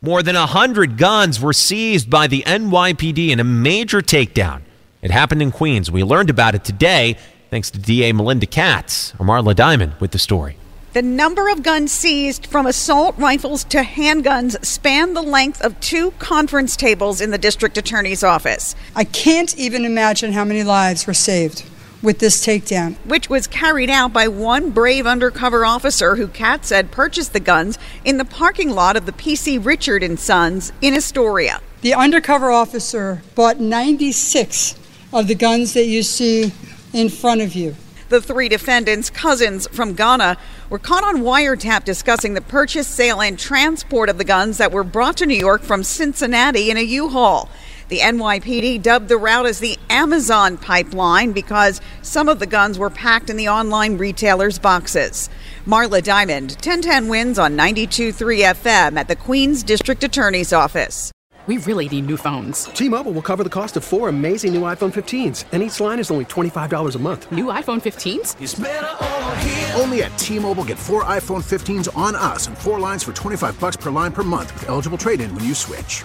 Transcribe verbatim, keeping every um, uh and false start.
More than one hundred guns were seized by the N Y P D in a major takedown. It happened in Queens. We learned about it today thanks to D A Melinda Katz. I'm Marla Diamond with the story. The number of guns seized, from assault rifles to handguns, spanned the length of two conference tables in the district attorney's office. I can't even imagine how many lives were saved with this takedown, which was carried out by one brave undercover officer who Katz said purchased the guns in the parking lot of the P C Richard and Sons in Astoria. The undercover officer bought ninety-six of the guns that you see in front of you. The three defendants, cousins from Ghana, were caught on wiretap discussing the purchase, sale, and transport of the guns that were brought to New York from Cincinnati in a U-Haul. The N Y P D dubbed the route as the Amazon pipeline because some of the guns were packed in the online retailer's boxes. Marla Diamond, ten ten wins on ninety-two point three F M at the Queens District Attorney's Office. We really need new phones. T-Mobile will cover the cost of four amazing new iPhone fifteens, and each line is only twenty-five dollars a month. New iPhone fifteens? It's better over here. Only at T-Mobile, get four iPhone fifteens on us and four lines for twenty-five dollars per line per month with eligible trade-in when you switch.